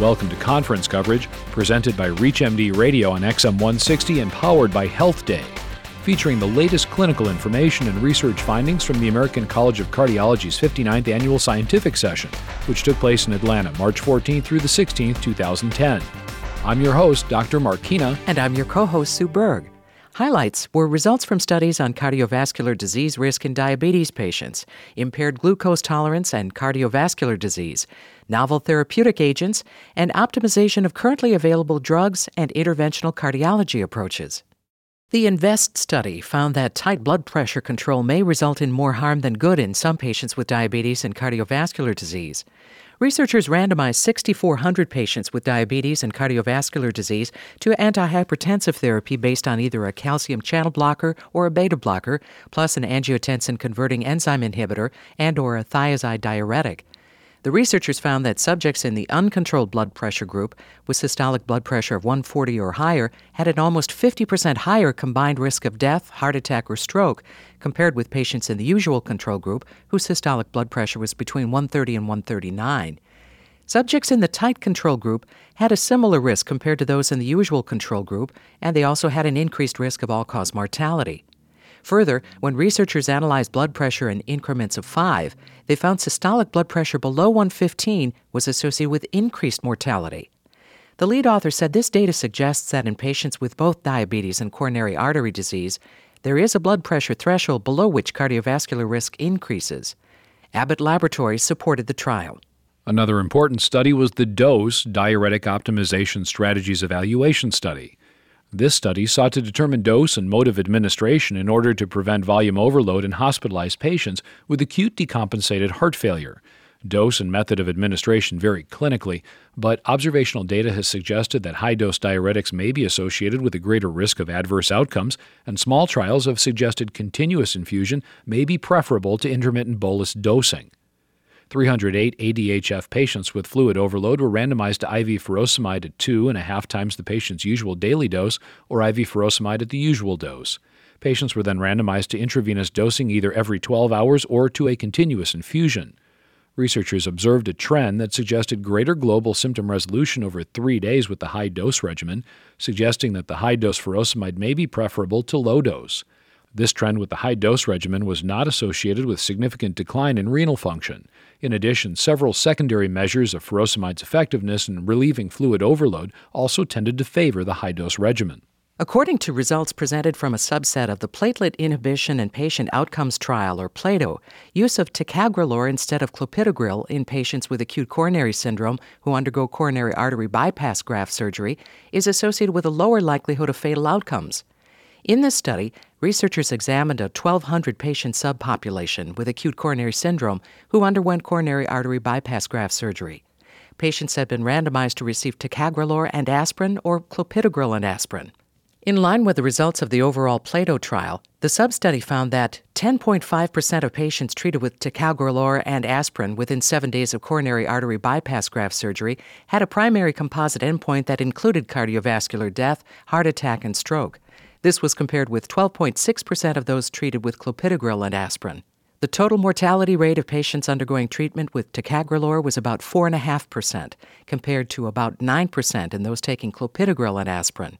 Welcome to conference coverage presented by ReachMD Radio on XM160 and powered by Health Day, featuring the latest clinical information and research findings from the American College of Cardiology's 59th Annual Scientific Session, which took place in Atlanta, March 14th through the 16th, 2010. I'm your host, Dr. Mark Kina. And I'm your co-host, Sue Berg. Highlights were results from studies on cardiovascular disease risk in diabetes patients, impaired glucose tolerance and cardiovascular disease, novel therapeutic agents, and optimization of currently available drugs and interventional cardiology approaches. The INVEST study found that tight blood pressure control may result in more harm than good in some patients with diabetes and cardiovascular disease. Researchers randomized 6,400 patients with diabetes and cardiovascular disease to antihypertensive therapy based on either a calcium channel blocker or a beta blocker, plus an angiotensin-converting enzyme inhibitor and/or a thiazide diuretic. The researchers found that subjects in the uncontrolled blood pressure group with systolic blood pressure of 140 or higher had an almost 50% higher combined risk of death, heart attack, or stroke compared with patients in the usual control group whose systolic blood pressure was between 130 and 139. Subjects in the tight control group had a similar risk compared to those in the usual control group, and they also had an increased risk of all-cause mortality. Further, when researchers analyzed blood pressure in increments of 5, they found systolic blood pressure below 115 was associated with increased mortality. The lead author said this data suggests that in patients with both diabetes and coronary artery disease, there is a blood pressure threshold below which cardiovascular risk increases. Abbott Laboratories supported the trial. Another important study was the DOSE, Diuretic Optimization Strategies Evaluation Study. This study sought to determine dose and mode of administration in order to prevent volume overload in hospitalized patients with acute decompensated heart failure. Dose and method of administration vary clinically, but observational data has suggested that high-dose diuretics may be associated with a greater risk of adverse outcomes, and small trials have suggested continuous infusion may be preferable to intermittent bolus dosing. 308 ADHF patients with fluid overload were randomized to IV furosemide at 2.5 times the patient's usual daily dose or IV furosemide at the usual dose. Patients were then randomized to intravenous dosing either every 12 hours or to a continuous infusion. Researchers observed a trend that suggested greater global symptom resolution over 3 days with the high-dose regimen, suggesting that the high-dose furosemide may be preferable to low dose. This trend with the high-dose regimen was not associated with significant decline in renal function. In addition, several secondary measures of furosemide's effectiveness in relieving fluid overload also tended to favor the high-dose regimen. According to results presented from a subset of the Platelet Inhibition and Patient Outcomes Trial, or PLATO, use of ticagrelor instead of clopidogrel in patients with acute coronary syndrome who undergo coronary artery bypass graft surgery is associated with a lower likelihood of fatal outcomes. In this study, researchers examined a 1,200-patient subpopulation with acute coronary syndrome who underwent coronary artery bypass graft surgery. Patients had been randomized to receive ticagrelor and aspirin or clopidogrel and aspirin. In line with the results of the overall PLATO trial, the substudy found that 10.5% of patients treated with ticagrelor and aspirin within 7 days of coronary artery bypass graft surgery had a primary composite endpoint that included cardiovascular death, heart attack, and stroke. This was compared with 12.6% of those treated with clopidogrel and aspirin. The total mortality rate of patients undergoing treatment with ticagrelor was about 4.5%, compared to about 9% in those taking clopidogrel and aspirin.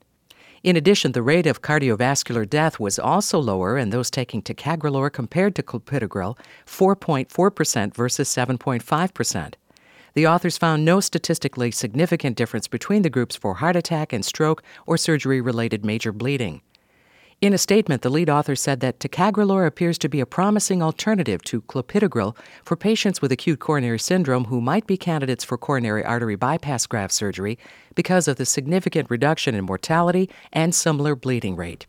In addition, the rate of cardiovascular death was also lower in those taking ticagrelor compared to clopidogrel, 4.4% versus 7.5%. The authors found no statistically significant difference between the groups for heart attack and stroke or surgery-related major bleeding. In a statement, the lead author said that ticagrelor appears to be a promising alternative to clopidogrel for patients with acute coronary syndrome who might be candidates for coronary artery bypass graft surgery because of the significant reduction in mortality and similar bleeding rate.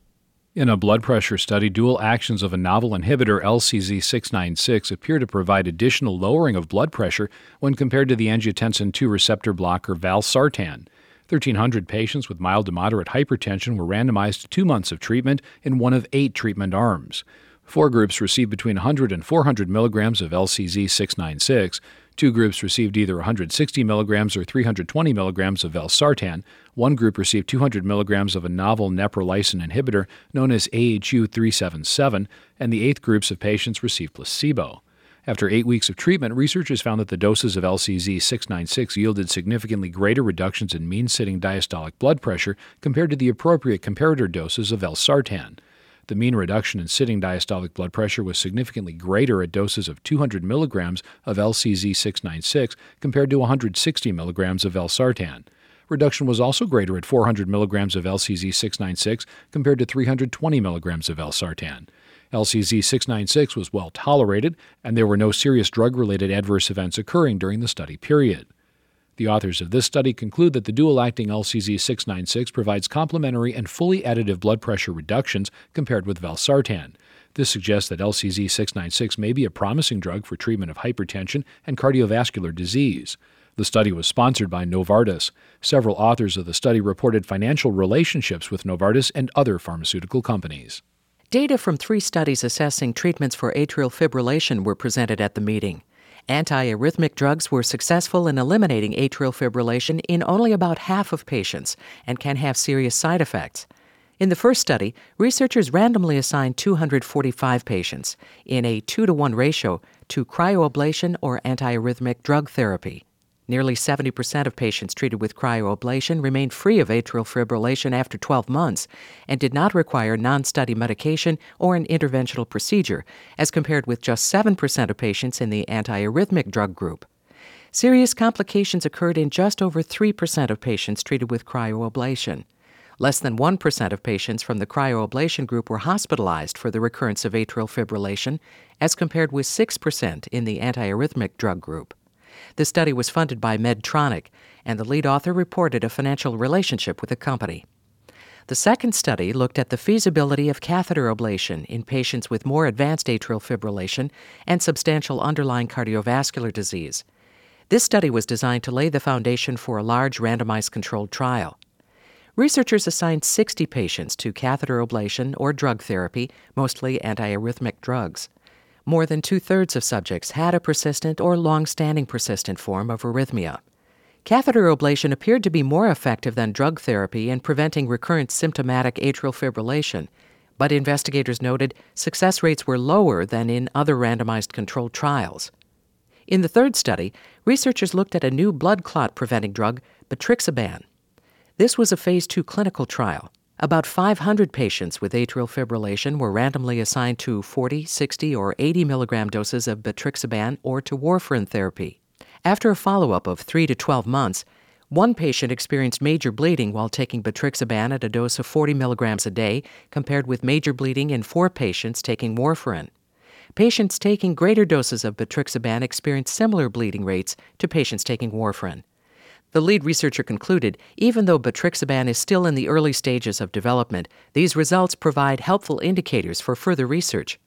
In a blood pressure study, dual actions of a novel inhibitor LCZ696 appear to provide additional lowering of blood pressure when compared to the angiotensin II receptor blocker Valsartan. 1,300 patients with mild to moderate hypertension were randomized to 2 months of treatment in one of 8 treatment arms. 4 groups received between 100 and 400 milligrams of LCZ696. 2 groups received either 160 milligrams or 320 milligrams of Valsartan. 1 group received 200 milligrams of a novel neprilysin inhibitor known as AHU377, and the eighth groups of patients received placebo. After 8 weeks of treatment, researchers found that the doses of LCZ696 yielded significantly greater reductions in mean sitting diastolic blood pressure compared to the appropriate comparator doses of Valsartan. The mean reduction in sitting diastolic blood pressure was significantly greater at doses of 200 milligrams of LCZ696 compared to 160 milligrams of Valsartan. Reduction was also greater at 400 milligrams of LCZ696 compared to 320 milligrams of Valsartan. LCZ696 was well tolerated, and there were no serious drug-related adverse events occurring during the study period. The authors of this study conclude that the dual-acting LCZ696 provides complementary and fully additive blood pressure reductions compared with Valsartan. This suggests that LCZ696 may be a promising drug for treatment of hypertension and cardiovascular disease. The study was sponsored by Novartis. Several authors of the study reported financial relationships with Novartis and other pharmaceutical companies. Data from 3 studies assessing treatments for atrial fibrillation were presented at the meeting. Antiarrhythmic drugs were successful in eliminating atrial fibrillation in only about half of patients and can have serious side effects. In the first study, researchers randomly assigned 245 patients in a 2-to-1 ratio to cryoablation or antiarrhythmic drug therapy. Nearly 70% of patients treated with cryoablation remained free of atrial fibrillation after 12 months and did not require non-study medication or an interventional procedure, as compared with just 7% of patients in the antiarrhythmic drug group. Serious complications occurred in just over 3% of patients treated with cryoablation. Less than 1% of patients from the cryoablation group were hospitalized for the recurrence of atrial fibrillation, as compared with 6% in the antiarrhythmic drug group. The study was funded by Medtronic, and the lead author reported a financial relationship with the company. The second study looked at the feasibility of catheter ablation in patients with more advanced atrial fibrillation and substantial underlying cardiovascular disease. This study was designed to lay the foundation for a large randomized controlled trial. Researchers assigned 60 patients to catheter ablation or drug therapy, mostly antiarrhythmic drugs. More than 2/3 of subjects had a persistent or long-standing persistent form of arrhythmia. Catheter ablation appeared to be more effective than drug therapy in preventing recurrent symptomatic atrial fibrillation, but investigators noted success rates were lower than in other randomized controlled trials. In the third study, researchers looked at a new blood clot-preventing drug, betrixaban. This was a Phase 2 clinical trial. About 500 patients with atrial fibrillation were randomly assigned to 40, 60, or 80 milligram doses of betrixaban or to warfarin therapy. After a follow-up of 3 to 12 months, one patient experienced major bleeding while taking betrixaban at a dose of 40 milligrams a day, compared with major bleeding in 4 patients taking warfarin. Patients taking greater doses of betrixaban experienced similar bleeding rates to patients taking warfarin. The lead researcher concluded, even though betrixaban is still in the early stages of development, these results provide helpful indicators for further research.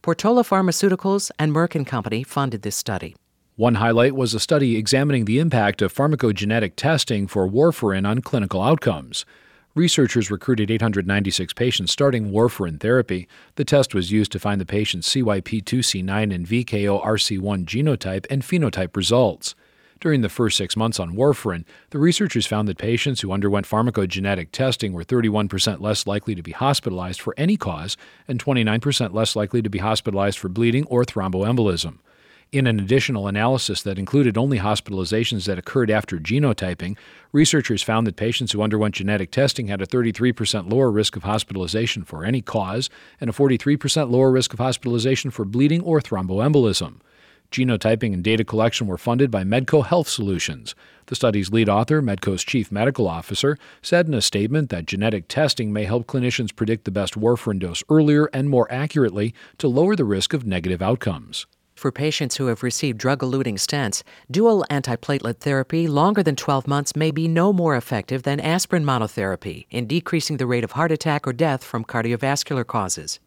Portola Pharmaceuticals and Merck & Company funded this study. One highlight was a study examining the impact of pharmacogenetic testing for warfarin on clinical outcomes. Researchers recruited 896 patients starting warfarin therapy. The test was used to find the patient's CYP2C9 and VKORC1 genotype and phenotype results. During the first 6 months on warfarin, the researchers found that patients who underwent pharmacogenetic testing were 31% less likely to be hospitalized for any cause and 29% less likely to be hospitalized for bleeding or thromboembolism. In an additional analysis that included only hospitalizations that occurred after genotyping, researchers found that patients who underwent genetic testing had a 33% lower risk of hospitalization for any cause and a 43% lower risk of hospitalization for bleeding or thromboembolism. Genotyping and data collection were funded by Medco Health Solutions. The study's lead author, Medco's chief medical officer, said in a statement that genetic testing may help clinicians predict the best warfarin dose earlier and more accurately to lower the risk of negative outcomes. For patients who have received drug-eluting stents, dual antiplatelet therapy longer than 12 months may be no more effective than aspirin monotherapy in decreasing the rate of heart attack or death from cardiovascular causes.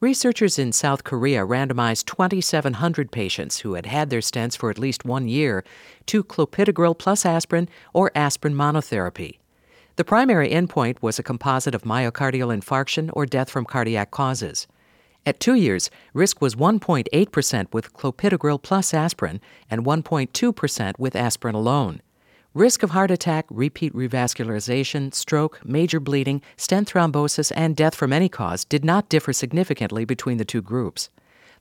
Researchers in South Korea randomized 2,700 patients who had had their stents for at least 1 year to clopidogrel plus aspirin or aspirin monotherapy. The primary endpoint was a composite of myocardial infarction or death from cardiac causes. At 2 years, risk was 1.8% with clopidogrel plus aspirin and 1.2% with aspirin alone. Risk of heart attack, repeat revascularization, stroke, major bleeding, stent thrombosis, and death from any cause did not differ significantly between the two groups.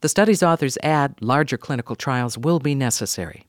The study's authors add larger clinical trials will be necessary.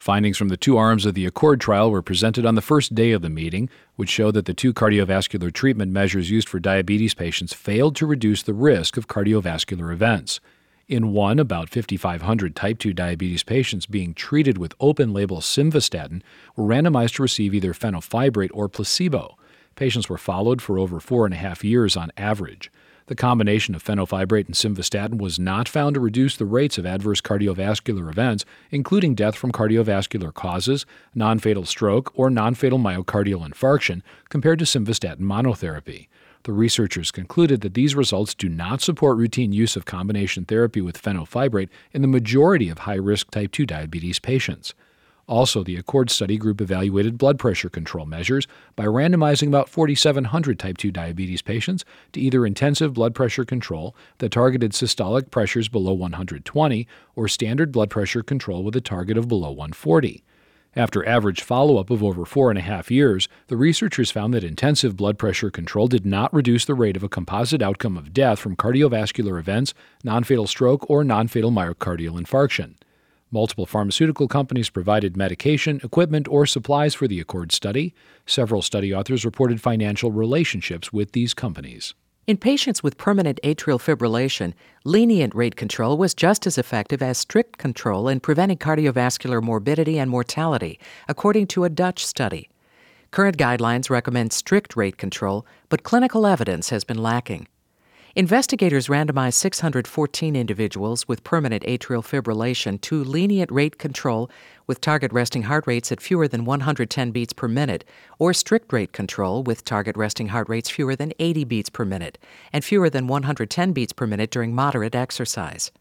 Findings from the two arms of the ACCORD trial were presented on the first day of the meeting, which show that the two cardiovascular treatment measures used for diabetes patients failed to reduce the risk of cardiovascular events. In one, about 5,500 type 2 diabetes patients being treated with open-label simvastatin were randomized to receive either fenofibrate or placebo. Patients were followed for over 4.5 years on average. The combination of fenofibrate and simvastatin was not found to reduce the rates of adverse cardiovascular events, including death from cardiovascular causes, non-fatal stroke, or non-fatal myocardial infarction, compared to simvastatin monotherapy. The researchers concluded that these results do not support routine use of combination therapy with fenofibrate in the majority of high-risk type 2 diabetes patients. Also, the ACCORD study group evaluated blood pressure control measures by randomizing about 4,700 type 2 diabetes patients to either intensive blood pressure control that targeted systolic pressures below 120 or standard blood pressure control with a target of below 140. After average follow-up of over 4.5 years, the researchers found that intensive blood pressure control did not reduce the rate of a composite outcome of death from cardiovascular events, non-fatal stroke, or non-fatal myocardial infarction. Multiple pharmaceutical companies provided medication, equipment, or supplies for the ACCORD study. Several study authors reported financial relationships with these companies. In patients with permanent atrial fibrillation, lenient rate control was just as effective as strict control in preventing cardiovascular morbidity and mortality, according to a Dutch study. Current guidelines recommend strict rate control, but clinical evidence has been lacking. Investigators randomized 614 individuals with permanent atrial fibrillation to lenient rate control with target resting heart rates at fewer than 110 beats per minute or strict rate control with target resting heart rates fewer than 80 beats per minute and fewer than 110 beats per minute during moderate exercise.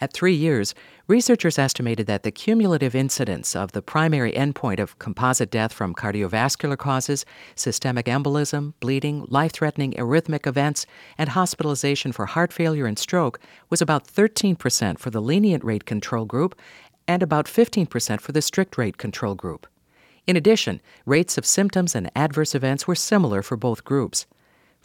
At 3 years, researchers estimated that the cumulative incidence of the primary endpoint of composite death from cardiovascular causes, systemic embolism, bleeding, life-threatening arrhythmic events, and hospitalization for heart failure and stroke was about 13% for the lenient rate control group and about 15% for the strict rate control group. In addition, rates of symptoms and adverse events were similar for both groups.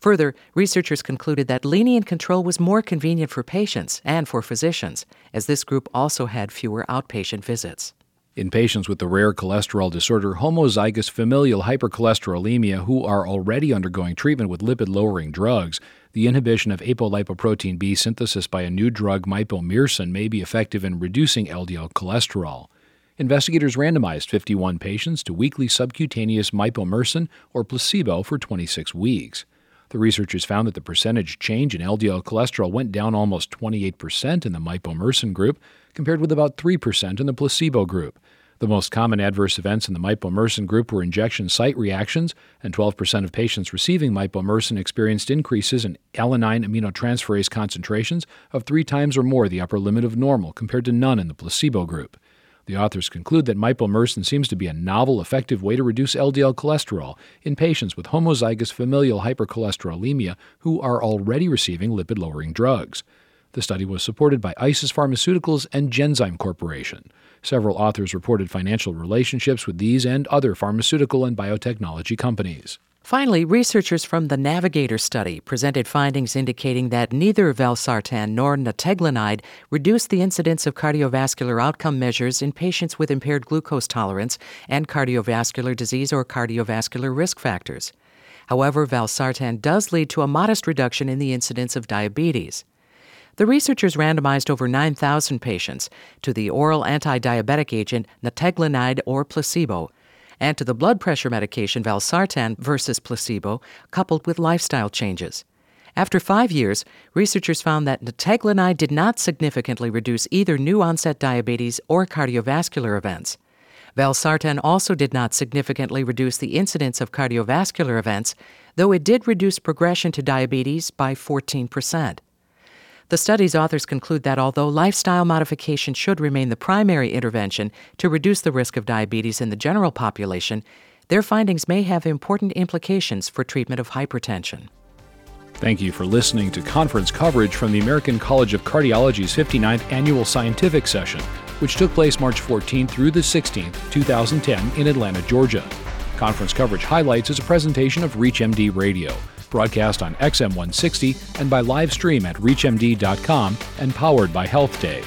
Further, researchers concluded that lenient control was more convenient for patients and for physicians, as this group also had fewer outpatient visits. In patients with the rare cholesterol disorder homozygous familial hypercholesterolemia who are already undergoing treatment with lipid-lowering drugs, the inhibition of apolipoprotein B synthesis by a new drug mipomersen may be effective in reducing LDL cholesterol. Investigators randomized 51 patients to weekly subcutaneous mipomersen or placebo for 26 weeks. The researchers found that the percentage change in LDL cholesterol went down almost 28% in the mipomersen group, compared with about 3% in the placebo group. The most common adverse events in the mipomersen group were injection site reactions, and 12% of patients receiving mipomersen experienced increases in alanine aminotransferase concentrations of 3 times or more the upper limit of normal, compared to none in the placebo group. The authors conclude that mipomersen seems to be a novel, effective way to reduce LDL cholesterol in patients with homozygous familial hypercholesterolemia who are already receiving lipid-lowering drugs. The study was supported by Isis Pharmaceuticals and Genzyme Corporation. Several authors reported financial relationships with these and other pharmaceutical and biotechnology companies. Finally, researchers from the NAVIGATOR study presented findings indicating that neither valsartan nor nateglinide reduced the incidence of cardiovascular outcome measures in patients with impaired glucose tolerance and cardiovascular disease or cardiovascular risk factors. However, valsartan does lead to a modest reduction in the incidence of diabetes. The researchers randomized over 9,000 patients to the oral anti-diabetic agent nateglinide or placebo, and to the blood pressure medication valsartan versus placebo, coupled with lifestyle changes. After 5 years, researchers found that nateglinide did not significantly reduce either new-onset diabetes or cardiovascular events. Valsartan also did not significantly reduce the incidence of cardiovascular events, though it did reduce progression to diabetes by 14%. The study's authors conclude that although lifestyle modification should remain the primary intervention to reduce the risk of diabetes in the general population, their findings may have important implications for treatment of hypertension. Thank you for listening to conference coverage from the American College of Cardiology's 59th Annual Scientific Session, which took place March 14 through the 16th, 2010, in Atlanta, Georgia. Conference coverage highlights is a presentation of ReachMD Radio. broadcast on XM160 and by live stream at ReachMD.com and powered by Health Day.